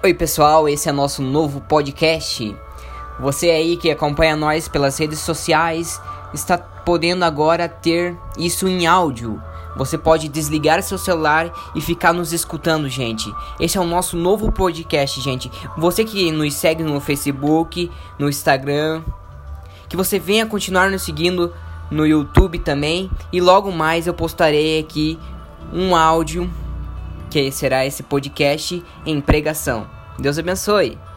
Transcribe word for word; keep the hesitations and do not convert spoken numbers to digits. Oi pessoal, esse é nosso novo podcast. Você aí que acompanha nós pelas redes sociais está podendo agora ter isso em áudio. Você pode desligar seu celular e ficar nos escutando, gente. Esse é o nosso novo podcast, gente. Você que nos segue no Facebook, no Instagram, que você venha continuar nos seguindo no YouTube também. E logo mais eu postarei aqui um áudio que será esse podcast em pregação. Deus abençoe!